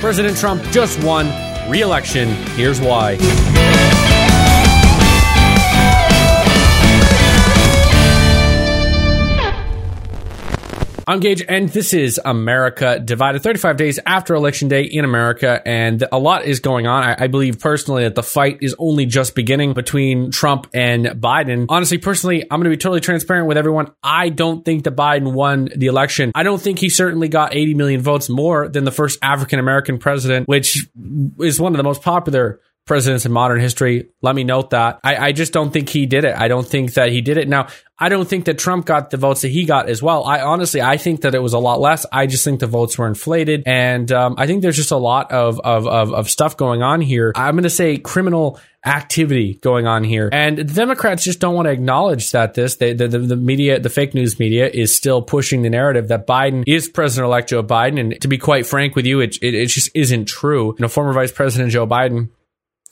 President Trump just won re-election. Here's why. I'm Gage, and this is America Divided, 35 days after Election Day in America, and a lot is going on. I believe personally that the fight is only just beginning between Trump and Biden. Honestly, personally, I'm going to be totally transparent with everyone. I don't think that Biden won the election. I don't think he certainly got 80 million votes more than the first African-American president, which is one of the most popular presidents in modern history. Let me note that. I just don't think he did it. I don't think that he did it. Now, I don't think that Trump got the votes that he got as well. I think that it was a lot less. I just think the votes were inflated. And I think there's just a lot of stuff going on here. I'm going to say criminal activity going on here. And the Democrats just don't want to acknowledge that the media, the fake news media, is still pushing the narrative that Biden is President-elect Joe Biden. And to be quite frank with you, it just isn't true. You know, former Vice President Joe Biden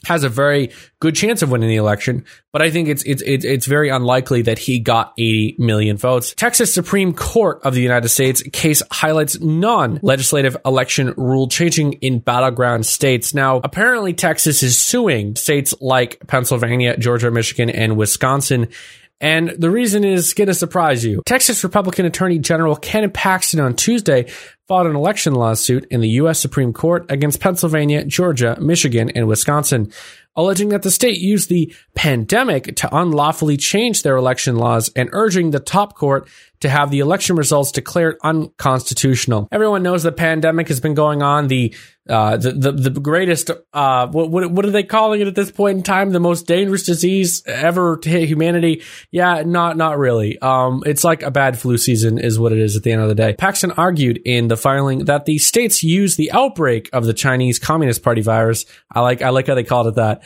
has a very good chance of winning the election, but I think it's very unlikely that he got 80 million votes. Texas Supreme Court of the United States case highlights non-legislative election rule changing in battleground states. Now, apparently Texas is suing states like Pennsylvania, Georgia, Michigan, and Wisconsin. And the reason is going to surprise you. Texas Republican Attorney General Ken Paxton on Tuesday filed an election lawsuit in the U.S. Supreme Court against Pennsylvania, Georgia, Michigan, and Wisconsin, alleging that the state used the pandemic to unlawfully change their election laws and urging the top court to have the election results declared unconstitutional. Everyone knows the pandemic has been going on. The greatest, what are they calling it at this point in time? The most dangerous disease ever to hit humanity? Yeah, not really. It's like a bad flu season is what it is at the end of the day. Paxton argued in the filing that the states used the outbreak of the Chinese Communist Party virus. I like how they called it that,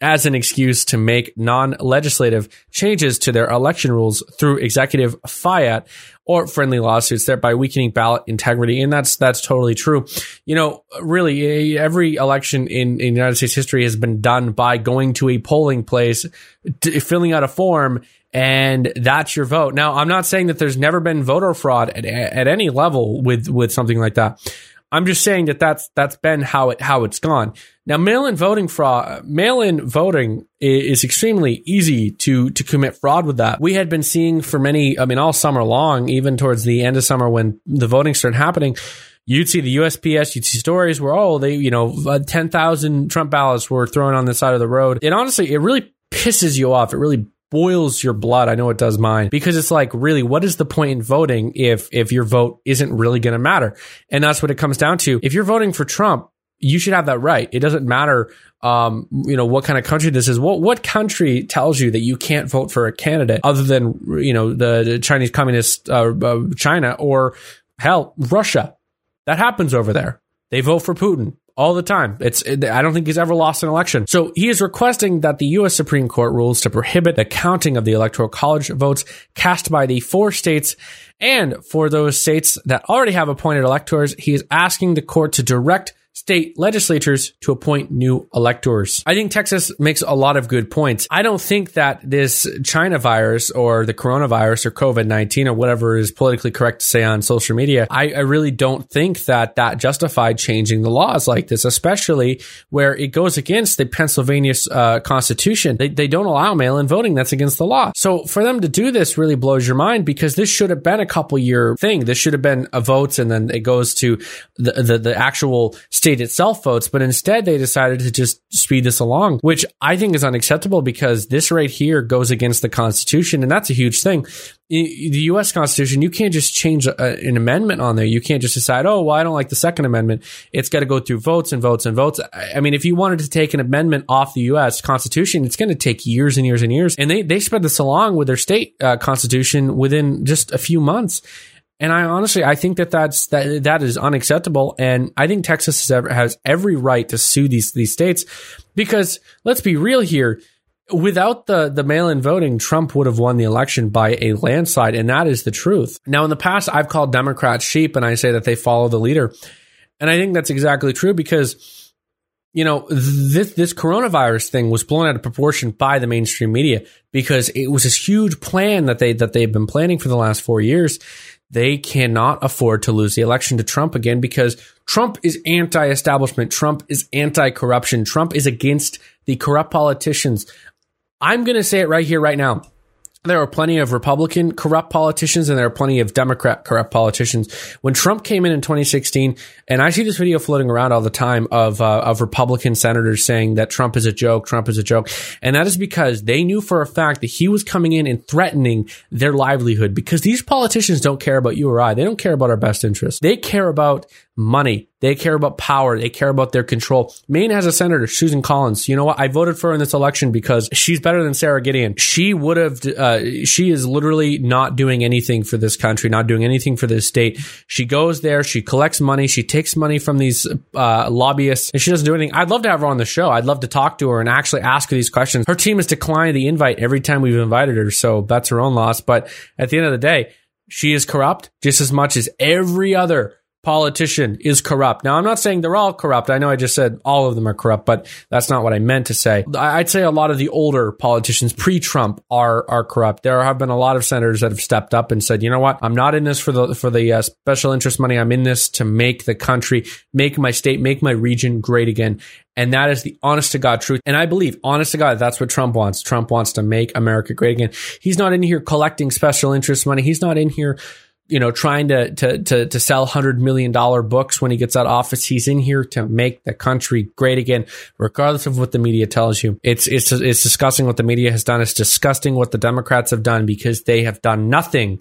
as an excuse to make non-legislative changes to their election rules through executive fiat or friendly lawsuits, thereby weakening ballot integrity. And that's totally true. You know, really, every election in United States history has been done by going to a polling place, filling out a form, and that's your vote. Now, I'm not saying that there's never been voter fraud at any level with something like that. I'm just saying that that's been how it's gone. Now, mail-in voting is extremely easy to commit fraud with that. We had been seeing for all summer long, even towards the end of summer when the voting started happening, you'd see the USPS, you'd see stories where, 10,000 Trump ballots were thrown on the side of the road. And honestly, it really pisses you off. It really boils your blood. I know it does mine, because it's like, really, what is the point in voting if your vote isn't really going to matter? And that's what it comes down to. If you're voting for Trump, you should have that right. It doesn't matter, what kind of country this is. What country tells you that you can't vote for a candidate other than, the Chinese Communist, China, or hell, Russia? That happens over there. They vote for Putin all the time. I don't think he's ever lost an election. So he is requesting that the U.S. Supreme Court rules to prohibit the counting of the Electoral College votes cast by the four states, and for those states that already have appointed electors, he is asking the court to direct state legislatures to appoint new electors. I think Texas makes a lot of good points. I don't think that this China virus or the coronavirus or COVID-19 or whatever is politically correct to say on social media, I really don't think that justified changing the laws like this, especially where it goes against the Pennsylvania Constitution. They don't allow mail-in voting. That's against the law. So for them to do this really blows your mind, because this should have been a couple-year thing. This should have been a votes, and then it goes to the actual state itself votes, but instead they decided to just speed this along, which I think is unacceptable, because this right here goes against the Constitution, and that's a huge thing. The U.S. Constitution, you can't just change an amendment on there. You can't just decide, I don't like the Second Amendment. It's got to go through votes and votes and votes. I mean, if you wanted to take an amendment off the U.S. Constitution, it's going to take years and years and years, and they sped this along with their state Constitution within just a few months. And I think that is unacceptable. And I think Texas has every right to sue these states, because let's be real here. Without the mail-in voting, Trump would have won the election by a landslide. And that is the truth. Now, in the past, I've called Democrats sheep, and I say that they follow the leader. And I think that's exactly true, because, this coronavirus thing was blown out of proportion by the mainstream media, because it was this huge plan that they've been planning for the last 4 years. They cannot afford to lose the election to Trump again, because Trump is anti-establishment. Trump is anti-corruption. Trump is against the corrupt politicians. I'm going to say it right here, right now. There are plenty of Republican corrupt politicians and there are plenty of Democrat corrupt politicians. When Trump came in 2016, and I see this video floating around all the time of Republican senators saying that Trump is a joke, Trump is a joke. And that is because they knew for a fact that he was coming in and threatening their livelihood, because these politicians don't care about you or I. They don't care about our best interests. They care about money. They care about power. They care about their control. Maine has a senator, Susan Collins. You know what? I voted for her in this election because she's better than Sarah Gideon. She would have, she is literally not doing anything for this country, not doing anything for this state. She goes there, she collects money, she takes money from these lobbyists, and she doesn't do anything. I'd love to have her on the show. I'd love to talk to her and actually ask her these questions. Her team has declined the invite every time we've invited her, so that's her own loss. But at the end of the day, she is corrupt just as much as every other politician is corrupt. Now, I'm not saying they're all corrupt. I know I just said all of them are corrupt, but that's not what I meant to say. I'd say a lot of the older politicians pre-Trump are corrupt. There have been a lot of senators that have stepped up and said, you know what? I'm not in this for the special interest money. I'm in this to make the country, make my state, make my region great again. And that is the honest to God truth. And I believe, honest to God, that's what Trump wants. Trump wants to make America great again. He's not in here collecting special interest money. He's not in here, you know, trying to sell $100 million books when he gets out of office. He's in here to make the country great again, regardless of what the media tells you. It's disgusting what the media has done. It's disgusting what the Democrats have done, because they have done nothing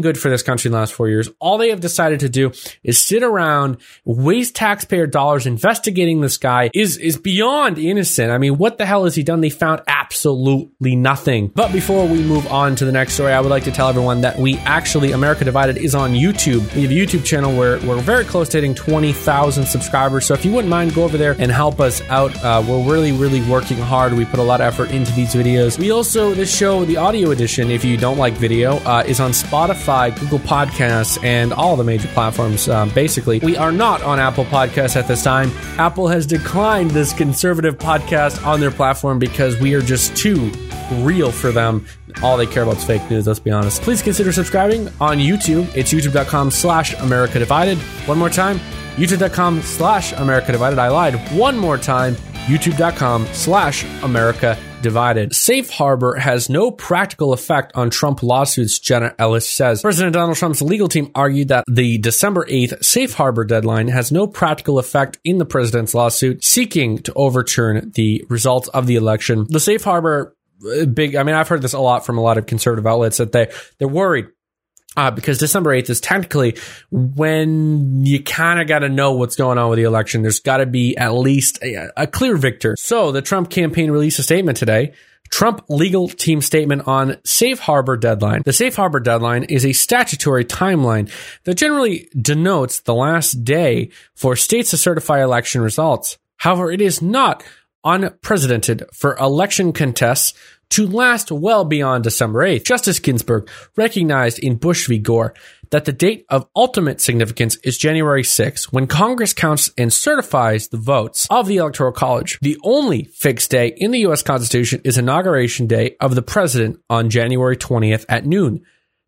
good for this country in the last 4 years. All they have decided to do is sit around, waste taxpayer dollars investigating this guy is beyond innocent. I mean, what the hell has he done? They found absolutely nothing. But before we move on to the next story, I would like to tell everyone that we actually, America Divided is on YouTube. We have a YouTube channel where we're very close to hitting 20,000 subscribers. So if you wouldn't mind, go over there and help us out. We're really, really working hard. We put a lot of effort into these videos. We also, this show, the audio edition, if you don't like video, is on Spotify, Google Podcasts, and all the major platforms, basically. We are not on Apple Podcasts at this time. Apple has declined this conservative podcast on their platform because we are just too real for them. All they care about is fake news, let's be honest. Please consider subscribing on YouTube. It's youtube.com/America Divided. One more time, youtube.com/America Divided. I lied. One more time, youtube.com/America Divided. Safe harbor has no practical effect on Trump lawsuits, Jenna Ellis says. President Donald Trump's legal team argued that the December 8th safe harbor deadline has no practical effect in the president's lawsuit seeking to overturn the results of the election. The safe harbor, big, I mean, I've heard this a lot from a lot of conservative outlets that they're worried. Because December 8th is technically when you kind of got to know what's going on with the election. There's got to be at least a clear victor. So the Trump campaign released a statement today. Trump legal team statement on safe harbor deadline. The safe harbor deadline is a statutory timeline that generally denotes the last day for states to certify election results. However, it is not unprecedented for election contests to last well beyond December 8th. Justice Ginsburg recognized in Bush v. Gore that the date of ultimate significance is January 6th, when Congress counts and certifies the votes of the Electoral College. The only fixed day in the U.S. Constitution is Inauguration Day of the President on January 20th at noon.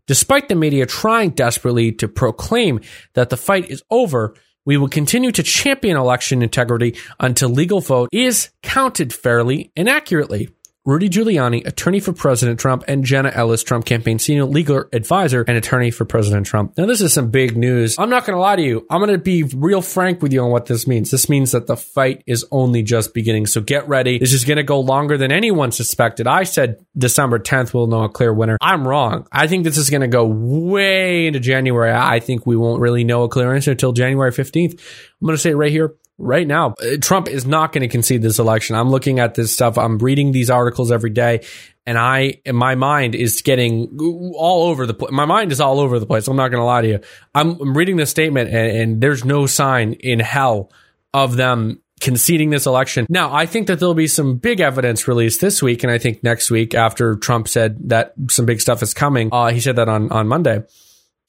Despite the media trying desperately to proclaim that the fight is over, we will continue to champion election integrity until legal vote is counted fairly and accurately. Rudy Giuliani, attorney for President Trump, and Jenna Ellis, Trump campaign senior legal advisor and attorney for President Trump. Now, this is some big news. I'm not going to lie to you. I'm going to be real frank with you on what this means. This means that the fight is only just beginning. So get ready. This is going to go longer than anyone suspected. I said December 10th, we'll know a clear winner. I'm wrong. I think this is going to go way into January. I think we won't really know a clear answer until January 15th. I'm going to say it right here. Right now, Trump is not going to concede this election. I'm looking at this stuff. I'm reading these articles every day, and my mind is getting all over the place. My mind is all over the place. I'm not going to lie to you. I'm reading this statement, and there's no sign in hell of them conceding this election. Now, I think that there'll be some big evidence released this week, and I think next week, after Trump said that some big stuff is coming. He said that on Monday.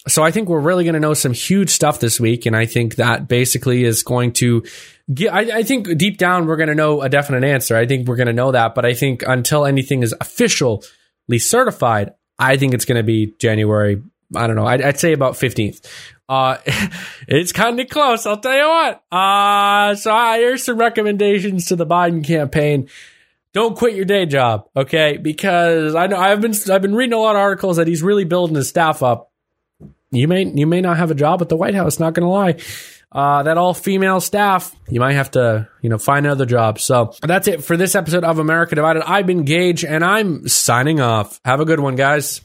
So I think we're really going to know some huge stuff this week. And I think that basically is going to get, I think deep down, we're going to know a definite answer. I think we're going to know that. But I think until anything is officially certified, I think it's going to be January. I don't know. I'd say about 15th. It's kind of close, I'll tell you what. So here's some recommendations to the Biden campaign. Don't quit your day job, okay? Because I know I've been reading a lot of articles that he's really building his staff up. You may not have a job at the White House, not gonna lie. That all-female staff, you might have to, find another job. So that's it for this episode of America Divided. I've been Gage, and I'm signing off. Have a good one, guys.